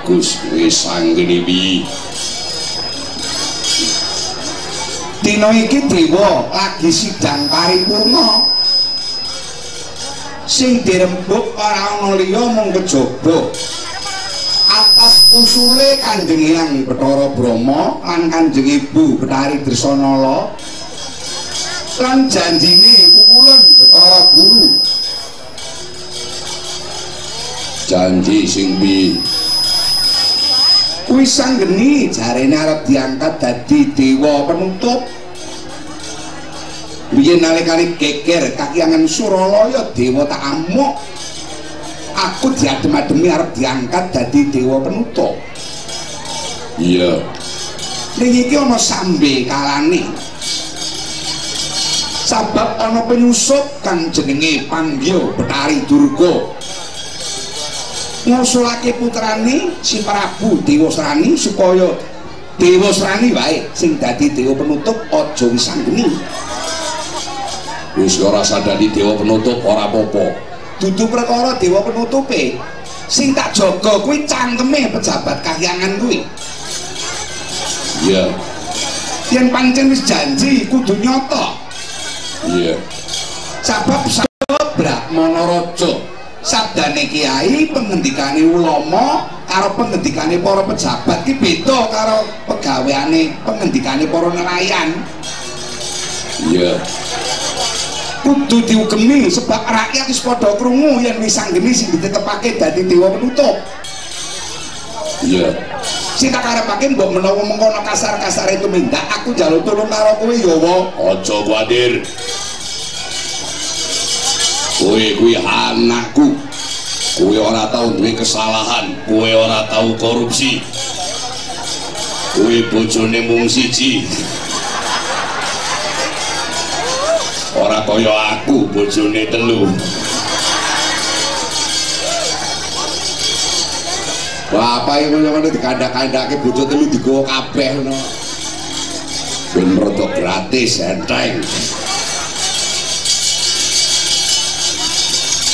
Agus wis sanggeni bi dina iki Triwa lagi sidang paripurna sing dirembuk ora ana liya mung kejaba atas usule Kanjeng Hyang Bathara Brama lan Kanjeng Ibu Bathari Dresanala lan janjine pukulun Bathara Guru. Janji sing piye kuwi sanggeni jarene arep diangkat dadi dewa penutup. Biyen nalekane geger kakiyangan Suralaya dewa tak amuk aku diadem-ademi arep diangkat dadi dewa penutup. Iya ning iki ana sambe kalane sabab ana penyusup kang jenenge Panggya Bathari Durga ngusulake putrane si Prabu Dewasrani supaya Dewasrani wae sing dadi dewa penutup aja sanggeni. Wis ora sadadi dewa penutup ora apa-apa. Dudu perkara dewa penutupe sing tak jaga kuwi cangkeme pejabat kahyangan kuwi. Iya. Yen pancen wis janji kudu nyata. Iya. Sabab sabab Brahmana Raja sabdane kiai pengendikane ulama karo pengendikane para pejabat iki beda karo pegaweane pengendikane para nelayan. Iya. Kudu diugemi sebab rakyat wis padha krungu yen wis sanggeni sing ditetepake dadi dewa penutup. Iya. Sing tak arepake mbok menawa mengkono kasar-kasare tumindak aku njaluk tulung karo kowe ya wae. Aja kuwatir. Kowe anakku, kowe ora tau duwe kesalahan, kowe ora tau korupsi, kowe bojone mung siji, ora kaya aku bojone telu. Bapake kaya ngene dikandak-kandake bojo telu digowo kabeh ngono. Ben rada gratis enteng.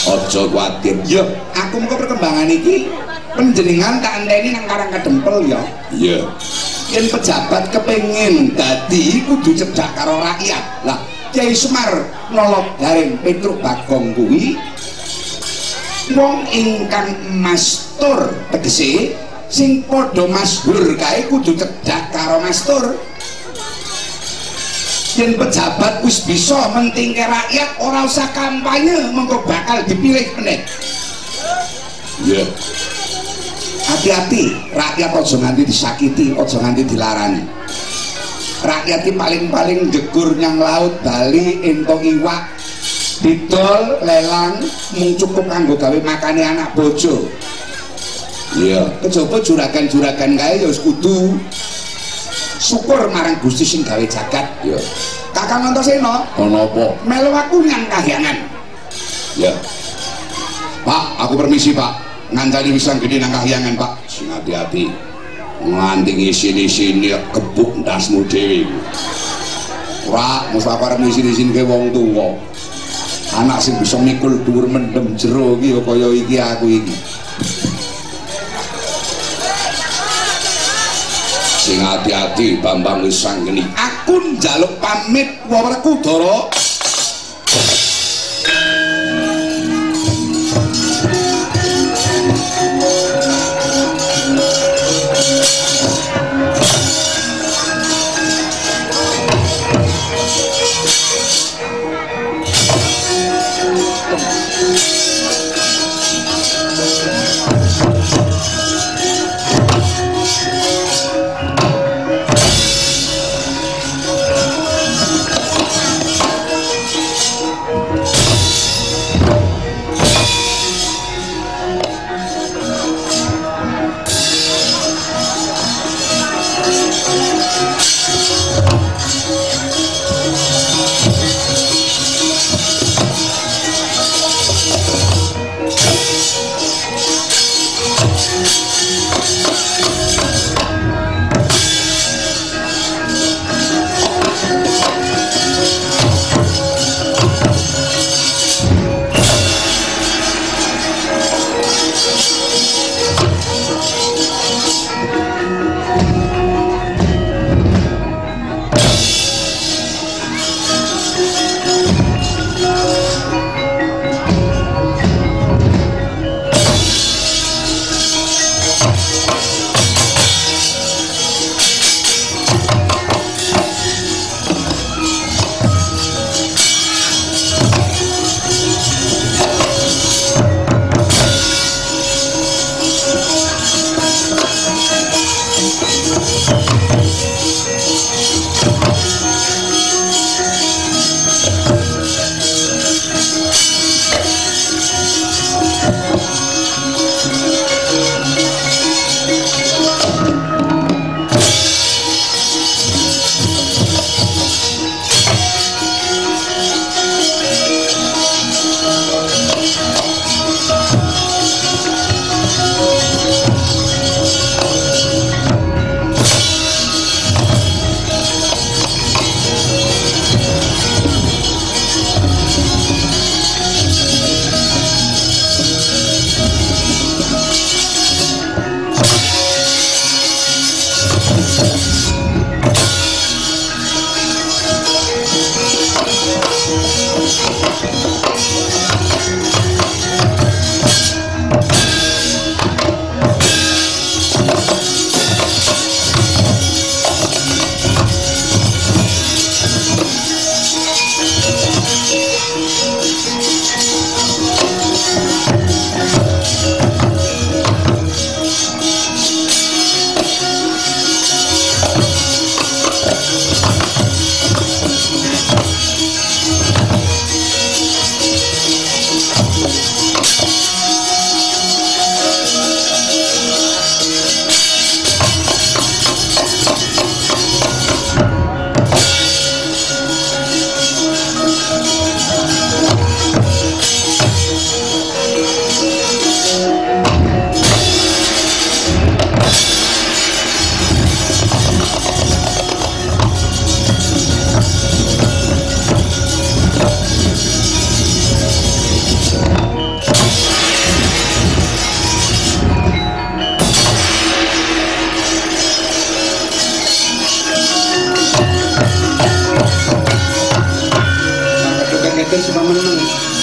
Ojo kuatir, yo. Aku mau perkembangan iki penjenengan tak enteni nang Karang Kedempel yo. Iya. Yen pejabat kepengin dadi kudu cedak karo rakyat. Lah, Kyai Semar nolok garing Petruk Bagong kuwi wong ingkang mastur tegese sing padha masyhur kae kudu cedak karo mastur. Yen pejabat wis bisa mentingke rakyat ora usah kampanye mengko bakal dipilih meneh. Iya. Yeah. Hati-hati, rakyat aja nganti disakiti, aja nganti dilarani. Rakyat iki paling-paling njegur nang laut Bali entuk iwak, didol, lelang, mung cukup kanggo gawe makane anak bojo. Iya, yeah. Kejaba juragan-juragan kae ya wis kudu syukur marang Gusti sing gawe jagat ya. Kakang Antasena ana apa? Melu aku nang kahyangan. Ya. Pak, aku permisi, Pak. Ngantani wisang gede nang kahyangan, Pak. Sing hati-hati. Nganti ngisini-sini gebuk ndasmu dhewe. Ora musa parem ngisini-sini ke wong tuwa. Anak sing bisa mikul dhuwur mendem jero iki ya kaya iki aku iki. Sing hati-hati Bambang wis sanggeni. Aku njaluk pamit wewerku Dara. Kesukaan menang.